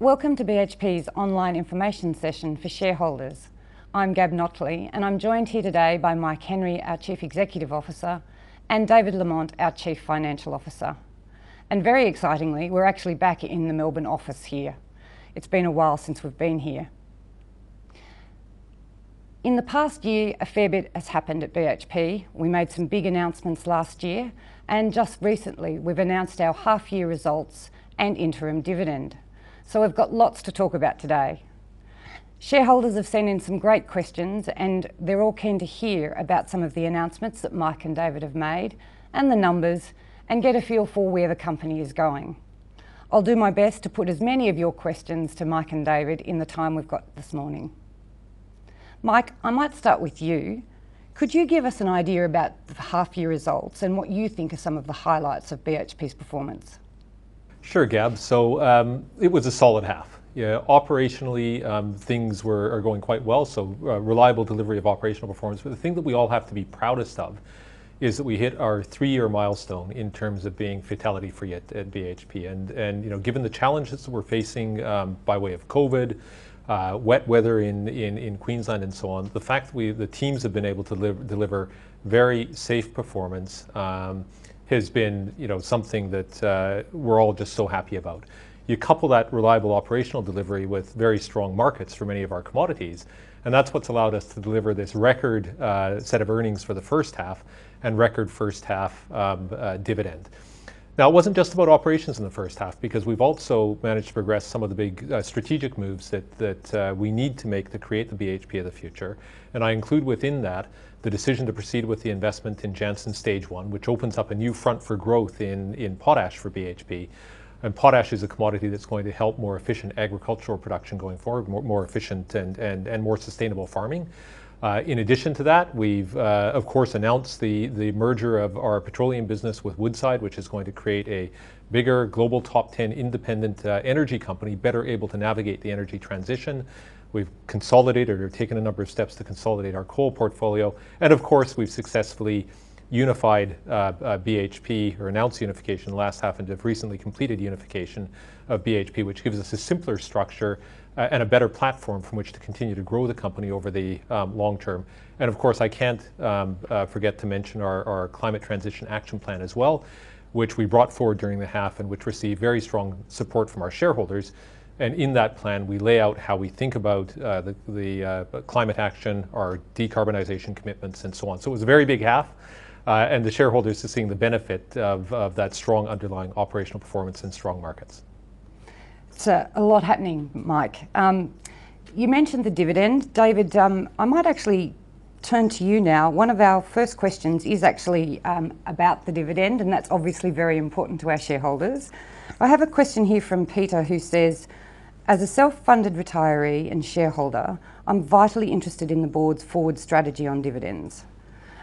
Welcome to BHP's online information session for shareholders. I'm Gab Notley and I'm joined here today by Mike Henry, our Chief Executive Officer, and David Lamont, our Chief Financial Officer. And very excitingly, we're actually back in the Melbourne office here. It's been a while since we've been here. In the past year, a fair bit has happened at BHP. We made some big announcements last year, and just recently we've announced our half-year results and interim dividend. So we've got lots to talk about today. Shareholders have sent in some great questions, and they're all keen to hear about some of the announcements that Mike and David have made, and the numbers, and get a feel for where the company is going. I'll do my best to put as many of your questions to Mike and David in the time we've got this morning. Mike, I might start with you. Could you give us an idea about the half-year results and what you think are some of the highlights of BHP's performance? Sure, Gab. So it was a solid half. Yeah, operationally, things are going quite well, so reliable delivery of operational performance. But the thing that we all have to be proudest of is that we hit our 3-year milestone in terms of being fatality-free at BHP. And you know, given the challenges that we're facing by way of COVID, wet weather in Queensland and so on, the fact that the teams have been able to deliver very safe performance has been, you know, something that we're all just so happy about. You couple that reliable operational delivery with very strong markets for many of our commodities, and that's what's allowed us to deliver this record set of earnings for the first half and record first half dividend. Now, it wasn't just about operations in the first half, because we've also managed to progress some of the big strategic moves that we need to make to create the BHP of the future. And I include within that the decision to proceed with the investment in Jansen Stage 1, which opens up a new front for growth in potash for BHP. And potash is a commodity that's going to help more efficient agricultural production going forward, more efficient and more sustainable farming. In addition to that, we've, of course, announced the merger of our petroleum business with Woodside, which is going to create a bigger global top 10 independent energy company, better able to navigate the energy transition. We've consolidated or taken a number of steps to consolidate our coal portfolio. And of course, we've successfully unified BHP, or announced unification last half, and have recently completed unification of BHP, which gives us a simpler structure and a better platform from which to continue to grow the company over the long term. And of course, I can't forget to mention our Climate Transition Action Plan as well, which we brought forward during the half and which received very strong support from our shareholders. And in that plan, we lay out how we think about the climate action, our decarbonization commitments, and so on. So it was a very big half. And the shareholders are seeing the benefit of that strong underlying operational performance and strong markets. It's a lot happening, Mike. You mentioned the dividend. David, I might actually turn to you now. One of our first questions is actually about the dividend, and that's obviously very important to our shareholders. I have a question here from Peter, who says, as a self-funded retiree and shareholder, I'm vitally interested in the board's forward strategy on dividends.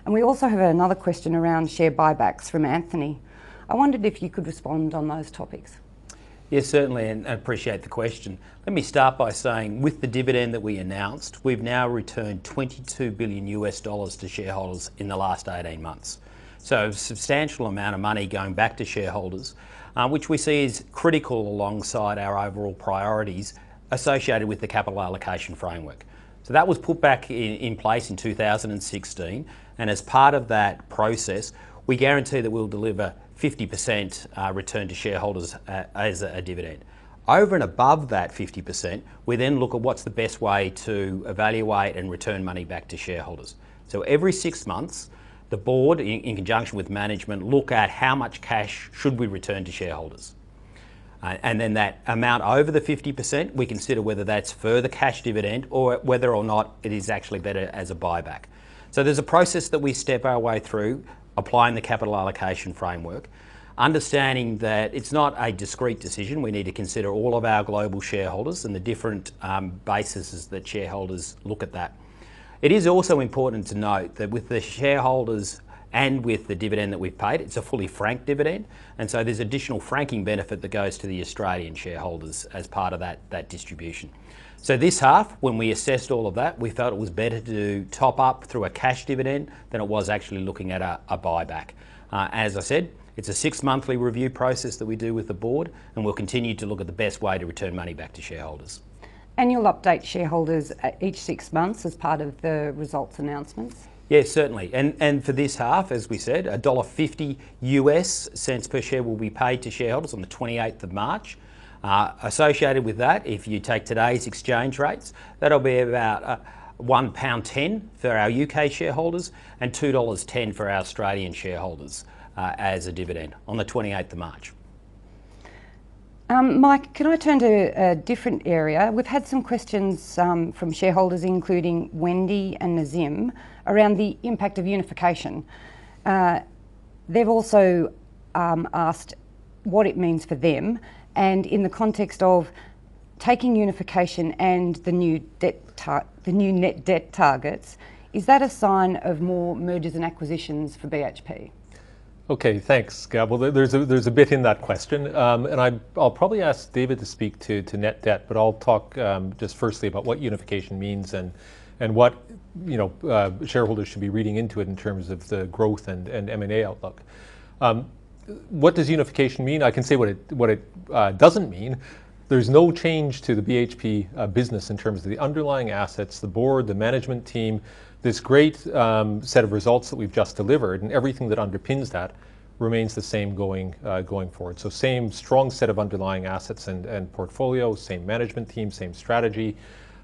And we also have another question around share buybacks from Anthony. I wondered if you could respond on those topics. Yes, certainly, and I appreciate the question. Let me start by saying, with the dividend that we announced, we've now returned $22 billion to shareholders in the last 18 months. So a substantial amount of money going back to shareholders, which we see is critical alongside our overall priorities associated with the capital allocation framework. So that was put back in place in 2016, and as part of that process, we guarantee that we'll deliver 50% return to shareholders as a dividend. Over and above that 50%, we then look at what's the best way to evaluate and return money back to shareholders. So every 6 months, the board, in conjunction with management, look at how much cash should we return to shareholders. And then that amount over the 50%, we consider whether that's further cash dividend or whether or not it is actually better as a buyback. So there's a process that we step our way through, applying the capital allocation framework, understanding that it's not a discrete decision. We need to consider all of our global shareholders and the different bases that shareholders look at that. It is also important to note that with the shareholders and with the dividend that we've paid, it's a fully franked dividend, and so there's additional franking benefit that goes to the Australian shareholders as part of that distribution. So this half, when we assessed all of that, we felt it was better to top up through a cash dividend than it was actually looking at a buyback. As I said, It's a 6-monthly review process that we do with the board, and we'll continue to look at the best way to return money back to shareholders. And you'll update shareholders each 6 months as part of the results announcements? Yes, certainly. And for this half, as we said, $1.50 US per share will be paid to shareholders on the 28th of March. Associated with that, if you take today's exchange rates, that'll be about £1.10 for our UK shareholders and $2.10 for our Australian shareholders as a dividend on the 28th of March. Mike, can I turn to a different area? We've had some questions from shareholders, including Wendy and Nazim, around the impact of unification. They've also asked what it means for them, and in the context of taking unification and the new net debt targets, is that a sign of more mergers and acquisitions for BHP? Okay, thanks, Gab. Well, there's a bit in that question, and I'll probably ask David to speak to net debt, but I'll talk just firstly about what unification means and what shareholders should be reading into it in terms of the growth and M&A outlook. What does unification mean? I can say what it doesn't mean. There's no change to the BHP business in terms of the underlying assets, the board, the management team. This great set of results that we've just delivered and everything that underpins that remains the same going forward. So same strong set of underlying assets and portfolio, same management team, same strategy.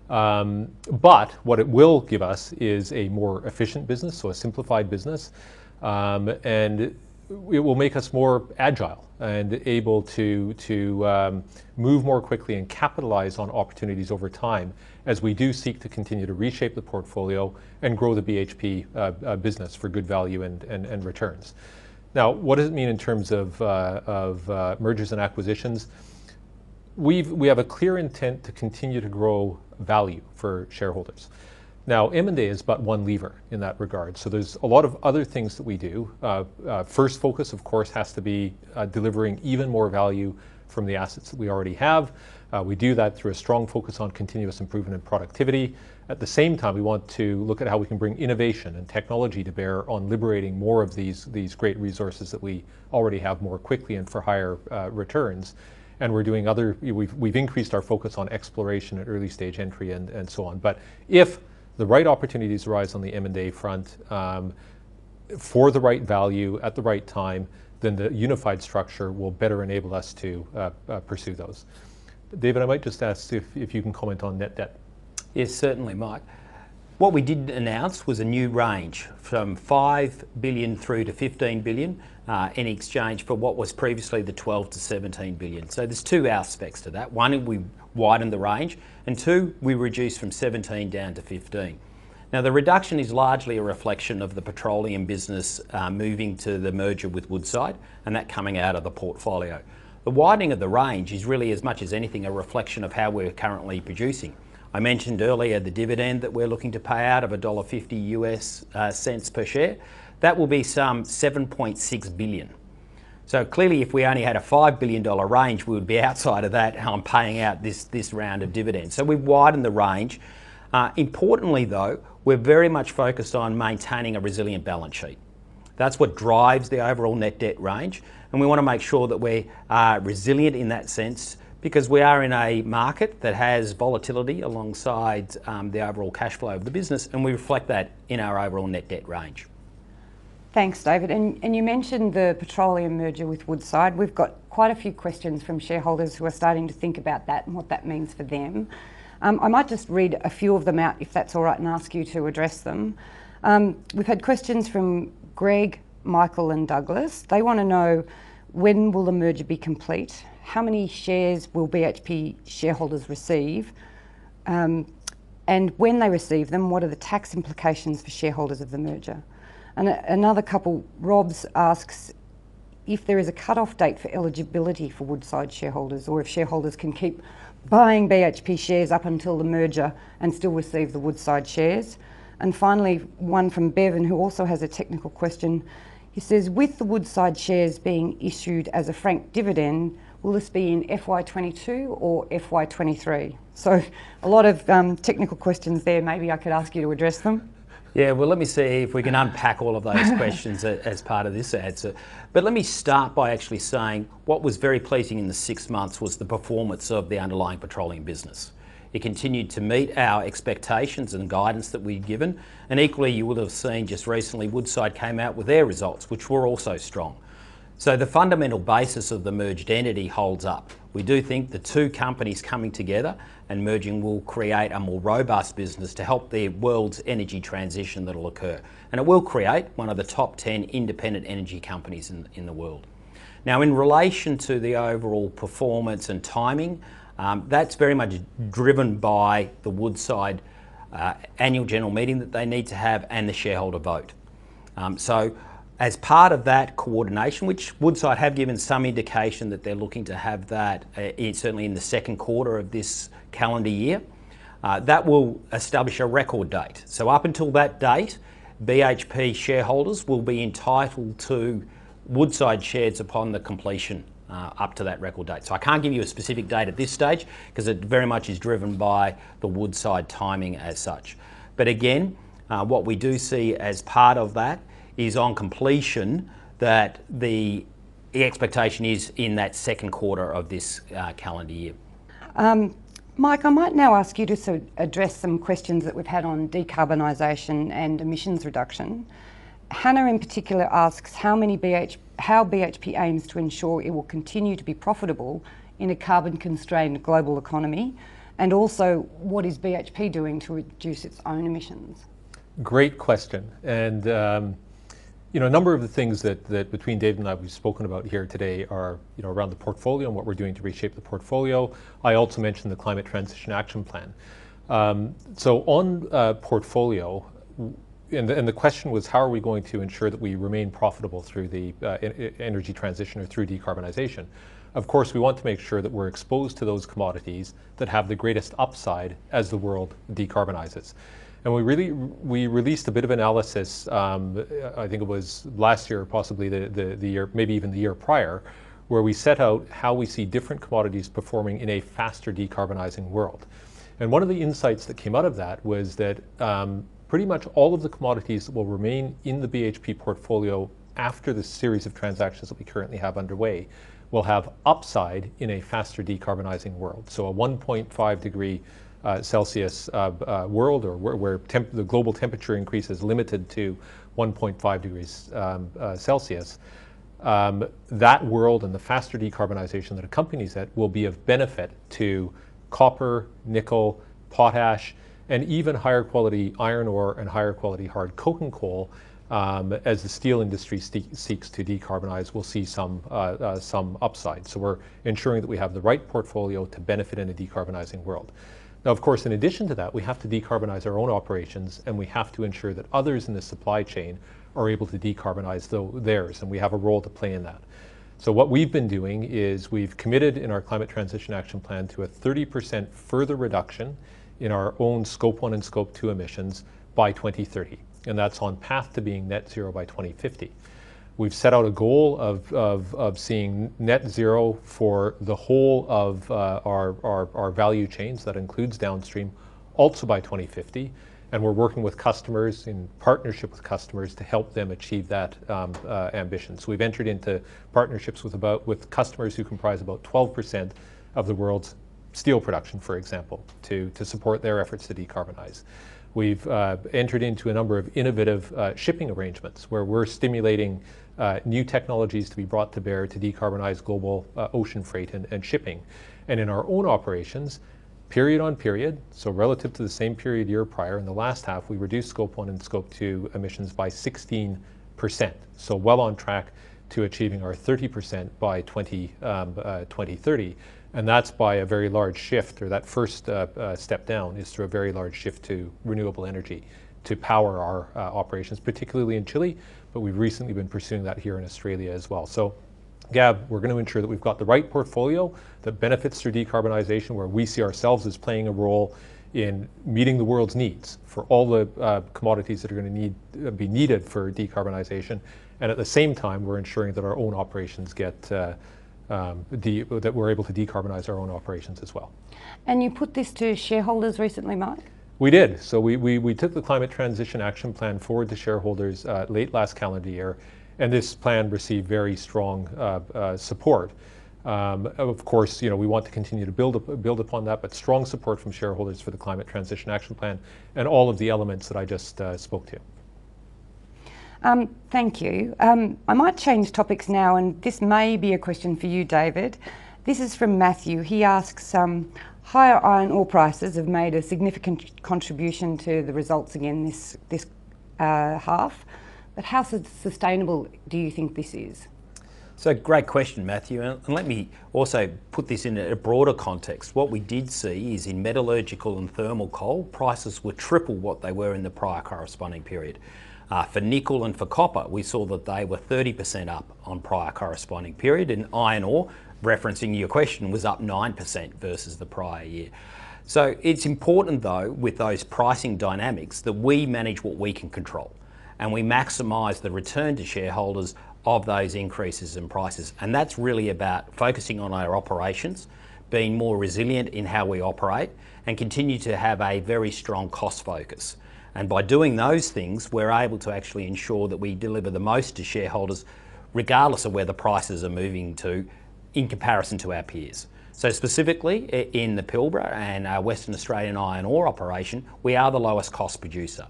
But what it will give us is a more efficient business, so a simplified business, and it will make us more agile and able to move more quickly and capitalize on opportunities over time as we do seek to continue to reshape the portfolio and grow the BHP business for good value and returns. Now, what does it mean in terms of mergers and acquisitions? We have a clear intent to continue to grow value for shareholders. Now, M&A is but one lever in that regard, so there's a lot of other things that we do. First focus, of course, has to be delivering even more value from the assets that we already have. We do that through a strong focus on continuous improvement and productivity. At the same time, we want to look at how we can bring innovation and technology to bear on liberating more of these great resources that we already have more quickly and for higher returns. And we're doing we've increased our focus on exploration and early stage entry and so on. But if the right opportunities arise on the M&A front for the right value at the right time, then the unified structure will better enable us to pursue those. David, I might just ask if you can comment on net debt. Yes, certainly, Mike. What we did announce was a new range from $5 billion through to $15 billion in exchange for what was previously the $12 to $17 billion. So there's two aspects to that. One, we widened the range, and two, we reduced from 17 down to 15. Now, the reduction is largely a reflection of the petroleum business moving to the merger with Woodside and that coming out of the portfolio. The widening of the range is really, as much as anything, a reflection of how we're currently producing. I mentioned earlier the dividend that we're looking to pay out of $1.50 US per share. That will be some $7.6 billion. So clearly, if we only had a $5 billion range, we would be outside of that on paying out this round of dividends. So we've widened the range. Importantly, though, we're very much focused on maintaining a resilient balance sheet. That's what drives the overall net debt range. And we want to make sure that we are resilient in that sense, because we are in a market that has volatility alongside the overall cash flow of the business, and we reflect that in our overall net debt range. Thanks, David. And you mentioned the petroleum merger with Woodside. We've got quite a few questions from shareholders who are starting to think about that and what that means for them. I might just read a few of them out, if that's all right, and ask you to address them. We've had questions from Greg, Michael and Douglas. They want to know, when will the merger be complete? How many shares will BHP shareholders receive? And when they receive them, what are the tax implications for shareholders of the merger? And another couple, Robs, asks if there is a cut-off date for eligibility for Woodside shareholders, or if shareholders can keep buying BHP shares up until the merger and still receive the Woodside shares. And finally, one from Bevan, who also has a technical question. He says, with the Woodside shares being issued as a franked dividend, will this be in FY22 or FY23? So a lot of technical questions there. Maybe I could ask you to address them. Yeah, well, let me see if we can unpack all of those questions as part of this answer. But let me start by actually saying what was very pleasing in the 6 months was the performance of the underlying petroleum business. It continued to meet our expectations and guidance that we'd given. And equally, you would have seen just recently Woodside came out with their results, which were also strong. So the fundamental basis of the merged entity holds up. We do think the two companies coming together and merging will create a more robust business to help the world's energy transition that'll occur. And it will create one of the top 10 independent energy companies in the world. Now, in relation to the overall performance and timing, that's very much driven by the Woodside annual general meeting that they need to have and the shareholder vote. So as part of that coordination, which Woodside have given some indication that they're looking to have that certainly in the second quarter of this calendar year, that will establish a record date. So up until that date, BHP shareholders will be entitled to Woodside shares upon the completion up to that record date. So I can't give you a specific date at this stage because it very much is driven by the Woodside timing as such. But again, what we do see as part of that is on completion that the expectation is in that second quarter of this calendar year. Mike, I might now ask you to address some questions that we've had on decarbonisation and emissions reduction. Hannah in particular asks how BHP aims to ensure it will continue to be profitable in a carbon-constrained global economy, and also what is BHP doing to reduce its own emissions? Great question. And you know, a number of the things that between David and I we've spoken about here today are, you know, around the portfolio and what we're doing to reshape the portfolio. I also mentioned the Climate Transition Action Plan. So on portfolio, and the question was, how are we going to ensure that we remain profitable through the energy transition or through decarbonization? Of course, we want to make sure that we're exposed to those commodities that have the greatest upside as the world decarbonizes. And we released a bit of analysis, I think it was last year, possibly the year, maybe even the year prior, where we set out how we see different commodities performing in a faster decarbonizing world. And one of the insights that came out of that was that pretty much all of the commodities that will remain in the BHP portfolio after the series of transactions that we currently have underway will have upside in a faster decarbonizing world. So a 1.5 degree Celsius world, or where the global temperature increase is limited to 1.5 degrees Celsius, that world and the faster decarbonization that accompanies it will be of benefit to copper, nickel, potash, and even higher quality iron ore and higher quality hard coking coal. As the steel industry seeks to decarbonize, we'll see some upside. So we're ensuring that we have the right portfolio to benefit in a decarbonizing world. Now, of course, in addition to that, we have to decarbonize our own operations, and we have to ensure that others in the supply chain are able to decarbonize theirs, and we have a role to play in that. So what we've been doing is we've committed in our Climate Transition Action Plan to a 30% further reduction in our own Scope 1 and Scope 2 emissions by 2030. And that's on path to being net zero by 2050. We've set out a goal of seeing net zero for the whole of our value chains, that includes downstream, also by 2050. And we're working with customers, in partnership with customers, to help them achieve that ambition. So we've entered into partnerships with customers who comprise about 12% of the world's steel production, for example, to support their efforts to decarbonize. We've entered into a number of innovative shipping arrangements where we're stimulating new technologies to be brought to bear to decarbonize global ocean freight and shipping. And in our own operations, period on period, so relative to the same period year prior, in the last half, we reduced Scope 1 and Scope 2 emissions by 16%. So well on track to achieving our 30% by 2030. And that's by a very large shift, or that first step down is through a very large shift to renewable energy to power our operations, particularly in Chile, but we've recently been pursuing that here in Australia as well. So, Gab, we're going to ensure that we've got the right portfolio that benefits through decarbonization, where we see ourselves as playing a role in meeting the world's needs for all the commodities that are going to be needed for decarbonization. And at the same time, we're ensuring that our own operations get that we're able to decarbonize our own operations as well. And you put this to shareholders recently, Mike? We did. So we took the Climate Transition Action Plan forward to shareholders late last calendar year, and this plan received very strong support. Of course, you know, we want to continue to build upon that, but strong support from shareholders for the Climate Transition Action Plan and all of the elements that I just spoke to. Thank you. I might change topics now, and this may be a question for you, David. This is from Matthew. He asks, higher iron ore prices have made a significant contribution to the results again this half, but how sustainable do you think this is? So great question, Matthew, and let me also put this in a broader context. What we did see is in metallurgical and thermal coal, prices were triple what they were in the prior corresponding period. For nickel and for copper, we saw that they were 30% up on prior corresponding period, and iron ore, referencing your question, was up 9% versus the prior year. So it's important though, with those pricing dynamics, that we manage what we can control and we maximise the return to shareholders of those increases in prices. And that's really about focusing on our operations, being more resilient in how we operate, and continue to have a very strong cost focus. And by doing those things, we're able to actually ensure that we deliver the most to shareholders, regardless of where the prices are moving to in comparison to our peers. So specifically in the Pilbara and our Western Australian iron ore operation, we are the lowest cost producer.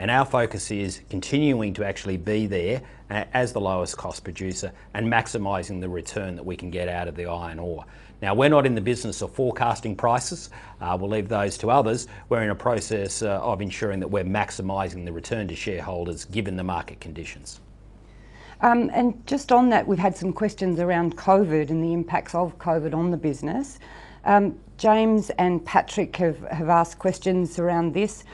And our focus is continuing to actually be there as the lowest cost producer and maximising the return that we can get out of the iron ore. Now, we're not in the business of forecasting prices. We'll leave those to others. We're in a process of ensuring that we're maximising the return to shareholders given the market conditions. And just on that, we've had some questions around COVID and the impacts of COVID on the business. James and Patrick have asked questions around this.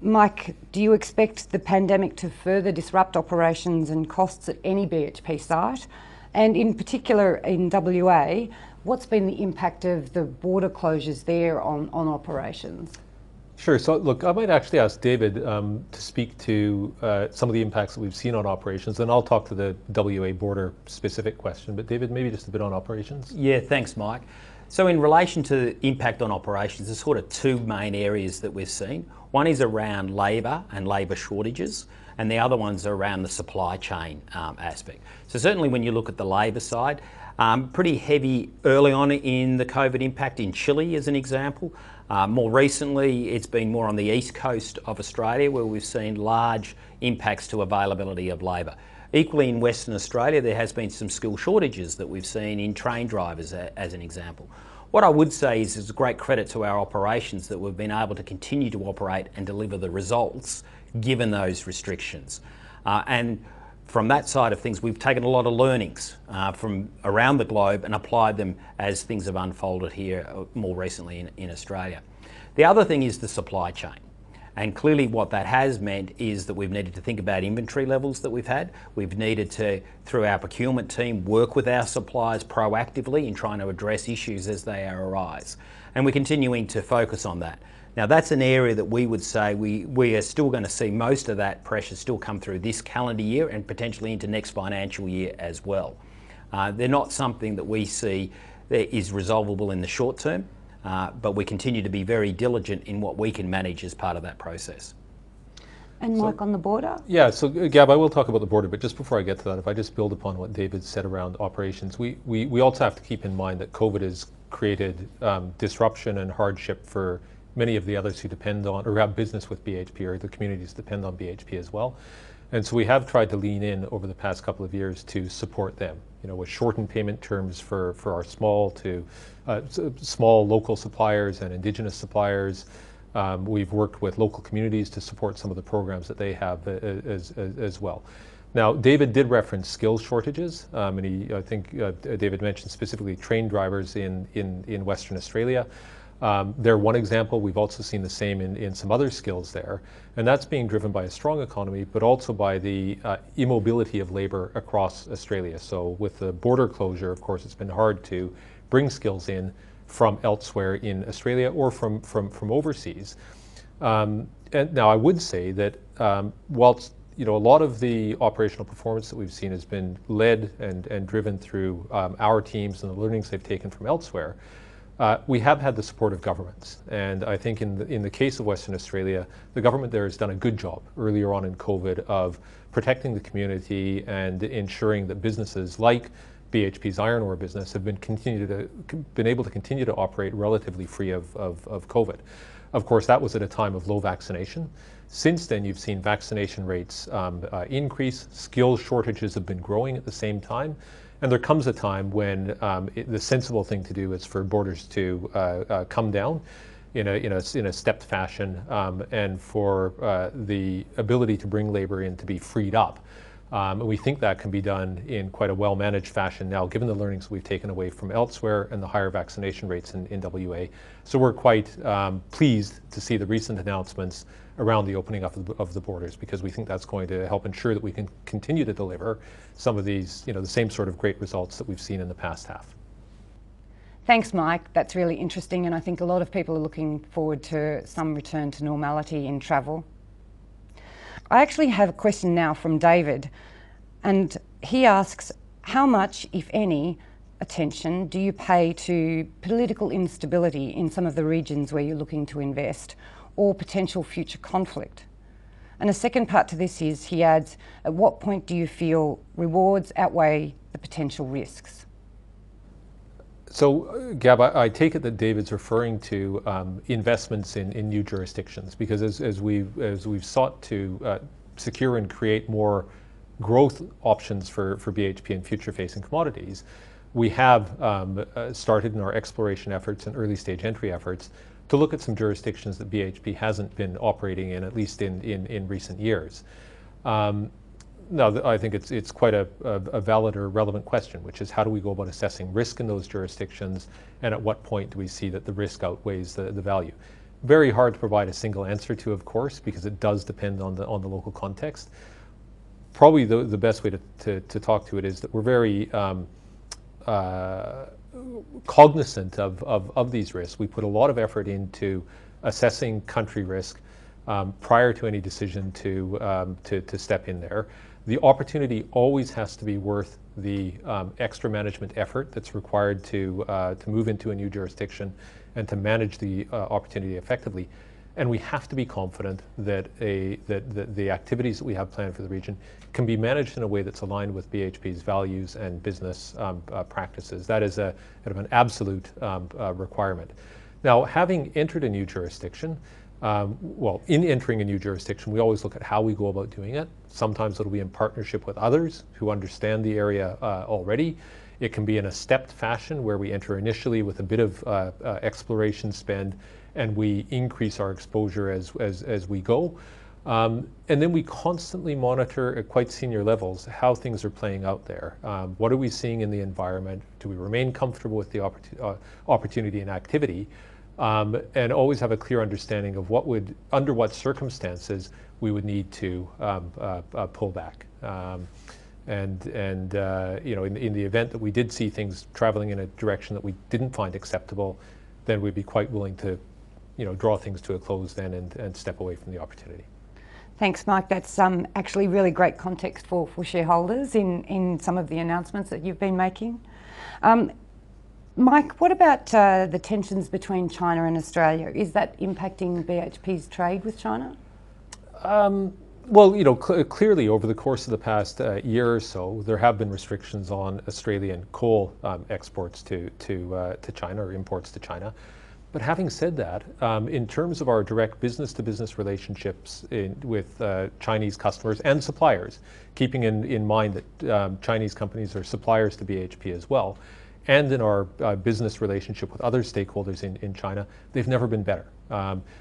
Mike, do you expect the pandemic to further disrupt operations and costs at any BHP site? And in particular in WA, what's been the impact of the border closures there on operations? Sure. So look, I might actually ask David to speak to some of the impacts that we've seen on operations, and I'll talk to the WA border specific question. But David, maybe just a bit on operations. Yeah, thanks, Mike. So in relation to the impact on operations, there's sort of two main areas that we've seen. One is around labour and labour shortages, and the other one's around the supply chain aspect. So certainly when you look at the labour side, pretty heavy early on in the COVID impact in Chile as an example. More recently, it's been more on the east coast of Australia where we've seen large impacts to availability of labour. Equally in Western Australia, there has been some skill shortages that we've seen in train drivers as an example. What I would say is it's a great credit to our operations that we've been able to continue to operate and deliver the results given those restrictions. And from that side of things, we've taken a lot of learnings from around the globe and applied them as things have unfolded here more recently in Australia. The other thing is the supply chain. And clearly what that has meant is that we've needed to think about inventory levels that we've had. We've needed to, through our procurement team, work with our suppliers proactively in trying to address issues as they arise. And we're continuing to focus on that. Now that's an area that we would say we are still going to see most of that pressure still come through this calendar year and potentially into next financial year as well. They're not something that we see that is resolvable in the short term. But we continue to be very diligent in what we can manage as part of that process. And Mike, on the border? Yeah, so Gab, I will talk about the border, but just before I get to that, if I just build upon what David said around operations, we also have to keep in mind that COVID has created disruption and hardship for many of the others who depend on or have business with BHP or the communities depend on BHP as well. And so we have tried to lean in over the past couple of years to support them, you know, with shortened payment terms for our small local suppliers and indigenous suppliers. We've worked with local communities to support some of the programs that they have as well. Now, David did reference skill shortages, and I think David mentioned specifically train drivers in Western Australia. They're one example. We've also seen the same in some other skills there, and that's being driven by a strong economy, but also by the immobility of labour across Australia. So with the border closure, of course, it's been hard to bring skills in from elsewhere in Australia or from overseas. And now I would say that whilst a lot of the operational performance that we've seen has been led and driven through our teams and the learnings they've taken from elsewhere, We have had the support of governments, and I think in the case of Western Australia, the government there has done a good job earlier on in COVID of protecting the community and ensuring that businesses like BHP's iron ore business have been able to continue to operate relatively free of COVID. Of course, that was at a time of low vaccination. Since then, you've seen vaccination rates increase. Skill shortages have been growing at the same time. And there comes a time when the sensible thing to do is for borders to come down in a stepped fashion, and for the ability to bring labor in to be freed up. And we think that can be done in quite a well-managed fashion now, given the learnings we've taken away from elsewhere and the higher vaccination rates in WA. So we're quite pleased to see the recent announcements around the opening up of the borders, because we think that's going to help ensure that we can continue to deliver some of these, the same sort of great results that we've seen in the past half. Thanks, Mike. That's really interesting, and I think a lot of people are looking forward to some return to normality in travel. I actually have a question now from David, and he asks, how much, if any, attention do you pay to political instability in some of the regions where you're looking to invest, or potential future conflict? And a second part to this is, he adds, at what point do you feel rewards outweigh the potential risks? So, Gab, I take it that David's referring to investments in new jurisdictions, because as we've sought to secure and create more growth options for BHP in future-facing commodities, we have started in our exploration efforts and early-stage entry efforts to look at some jurisdictions that BHP hasn't been operating in, at least in recent years. No, I think it's quite a valid or relevant question, which is, how do we go about assessing risk in those jurisdictions, and at what point do we see that the risk outweighs the value? Very hard to provide a single answer to, of course, because it does depend on the local context. Probably the best way to talk to it is that we're very cognizant of these risks. We put a lot of effort into assessing country risk prior to any decision to step in there. The opportunity always has to be worth the extra management effort that's required to move into a new jurisdiction and to manage the opportunity effectively. And we have to be confident that the activities that we have planned for the region can be managed in a way that's aligned with BHP's values and business practices. That is an absolute requirement. Now, having entered a new jurisdiction, in entering a new jurisdiction, we always look at how we go about doing it. Sometimes it'll be in partnership with others who understand the area already. It can be in a stepped fashion, where we enter initially with a bit of exploration spend, and we increase our exposure as we go. And then we constantly monitor at quite senior levels how things are playing out there. What are we seeing in the environment? Do we remain comfortable with the opportunity and activity? And always have a clear understanding of under what circumstances we would need to pull back. In the event that we did see things traveling in a direction that we didn't find acceptable, then we'd be quite willing to, draw things to a close then and step away from the opportunity. Thanks, Mike. That's actually really great context for shareholders in some of the announcements that you've been making. Mike, what about the tensions between China and Australia? Is that impacting BHP's trade with China? Clearly over the course of the past year or so, there have been restrictions on Australian coal exports to China, or imports to China. But having said that, in terms of our direct business-to-business relationships with Chinese customers and suppliers, keeping in mind that Chinese companies are suppliers to BHP as well, and in our business relationship with other stakeholders in China, they've never been better.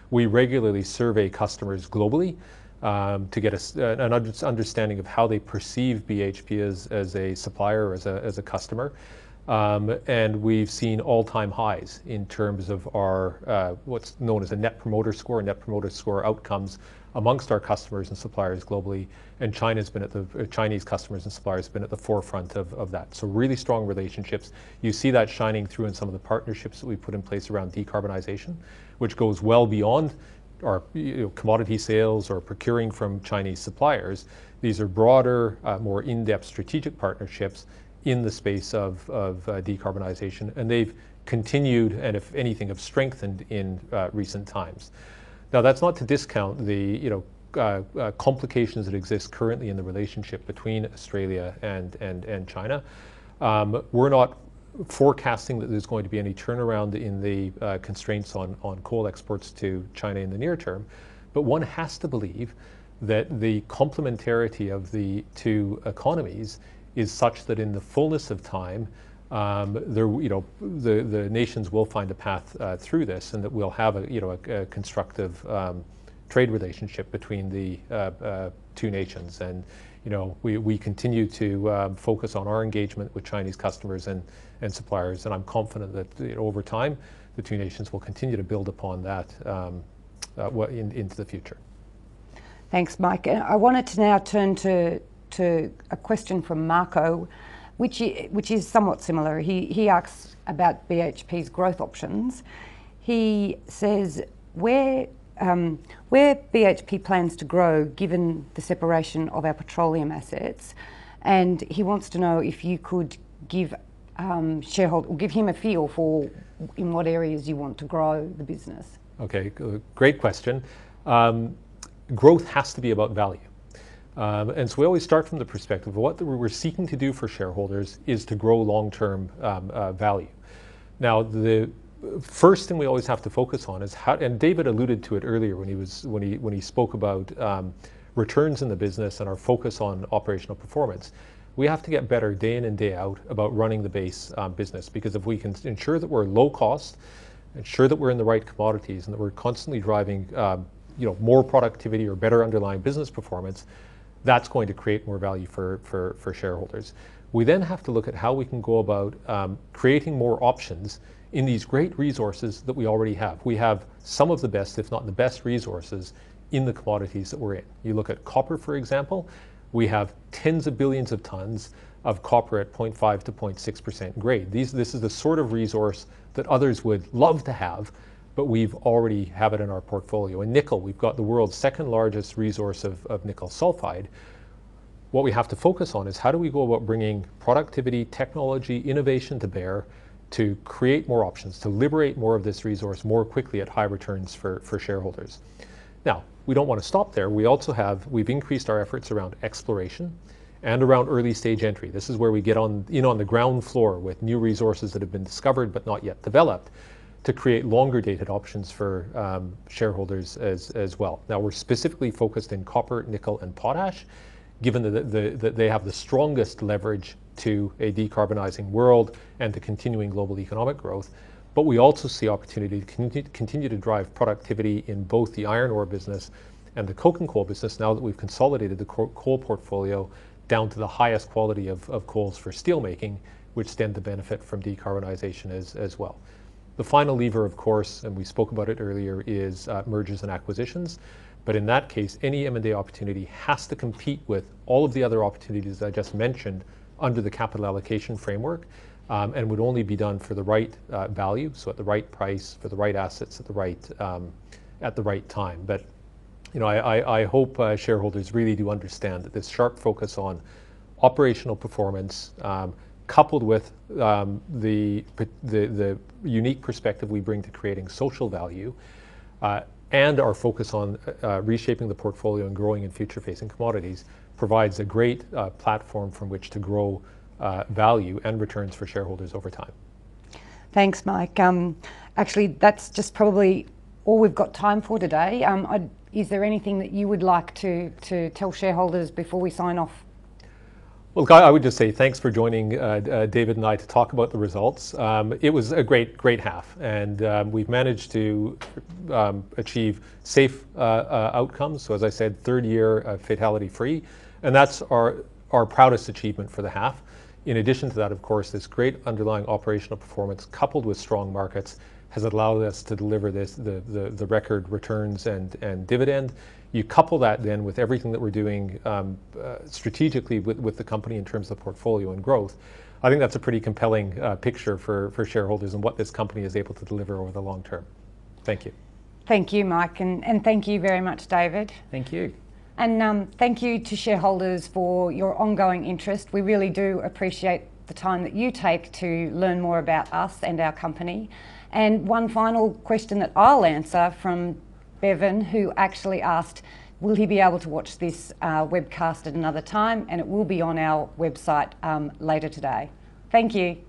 We regularly survey customers globally to get an understanding of how they perceive BHP as a supplier or as a customer. And we've seen all-time highs in terms of our what's known as a net promoter score outcomes amongst our customers and suppliers globally, and Chinese customers and suppliers have been at the forefront of that. So really strong relationships. You see that shining through in some of the partnerships that we put in place around decarbonization, which goes well beyond our commodity sales or procuring from Chinese suppliers. These are broader, more in-depth strategic partnerships in the space of decarbonization, and they've continued and, if anything, have strengthened in recent times. Now, that's not to discount the, complications that exist currently in the relationship between Australia and China. We're not forecasting that there's going to be any turnaround in the constraints on coal exports to China in the near term, but one has to believe that the complementarity of the two economies is such that in the fullness of time, the nations will find a path through this, and that we'll have a constructive trade relationship between the two nations. And we continue to focus on our engagement with Chinese customers and suppliers, and I'm confident that over time the two nations will continue to build upon that into the future. Thanks, Mike. I wanted to now turn to a question from Marco, which is somewhat similar. He asks about BHP's growth options. He says, where BHP plans to grow given the separation of our petroleum assets, and he wants to know if you could give give him a feel for in what areas you want to grow the business. Okay, great question. Growth has to be about value. And so we always start from the perspective of what we're seeking to do for shareholders is to grow long-term value. Now, the first thing we always have to focus on is how, and David alluded to it earlier when he spoke about returns in the business and our focus on operational performance. We have to get better day in and day out about running the base business, because if we can ensure that we're low cost, ensure that we're in the right commodities, and that we're constantly driving more productivity or better underlying business performance, that's going to create more value for shareholders. We then have to look at how we can go about creating more options in these great resources that we already have. We have some of the best, if not the best, resources in the commodities that we're in. You look at copper, for example, we have tens of billions of tons of copper at 0.5 to 0.6% grade. This is the sort of resource that others would love to have, but we've already have it in our portfolio. In nickel, we've got the world's second largest resource of nickel sulfide. What we have to focus on is how do we go about bringing productivity, technology, innovation to bear to create more options, to liberate more of this resource more quickly at high returns for shareholders. Now, we don't want to stop there. We also have, we've increased our efforts around exploration and around early stage entry. This is where we get on the ground floor with new resources that have been discovered but not yet developed, to create longer dated options for shareholders as well. Now, we're specifically focused in copper, nickel, and potash, given that they have the strongest leverage to a decarbonizing world and to continuing global economic growth. But we also see opportunity to continue to drive productivity in both the iron ore business and the coking coal business, now that we've consolidated the coal portfolio down to the highest quality of coals for steelmaking, which stand to benefit from decarbonization as well. The final lever, of course, and we spoke about it earlier, is mergers and acquisitions. But in that case, any M&A opportunity has to compete with all of the other opportunities I just mentioned under the capital allocation framework, and would only be done for the right value, so at the right price, for the right assets, at the right time. But I hope shareholders really do understand that this sharp focus on operational performance, coupled with the unique perspective we bring to creating social value, and our focus on reshaping the portfolio and growing in future-facing commodities, provides a great platform from which to grow value and returns for shareholders over time. Thanks, Mike. Actually, that's just probably all we've got time for today. Is there anything that you would like to tell shareholders before we sign off? Well, I would just say thanks for joining David and I to talk about the results. It was a great half, and we've managed to achieve safe outcomes. So as I said, third year fatality-free, and that's our proudest achievement for the half. In addition to that, of course, this great underlying operational performance coupled with strong markets has allowed us to deliver the record returns and dividend. You couple that then with everything that we're doing strategically with the company in terms of portfolio and growth. I think that's a pretty compelling picture for shareholders and what this company is able to deliver over the long term. Thank you. Thank you, Mike, and thank you very much, David. Thank you. And thank you to shareholders for your ongoing interest. We really do appreciate the time that you take to learn more about us and our company. And one final question that I'll answer from Bevan, who actually asked, will he be able to watch this webcast at another time? And it will be on our website later today. Thank you.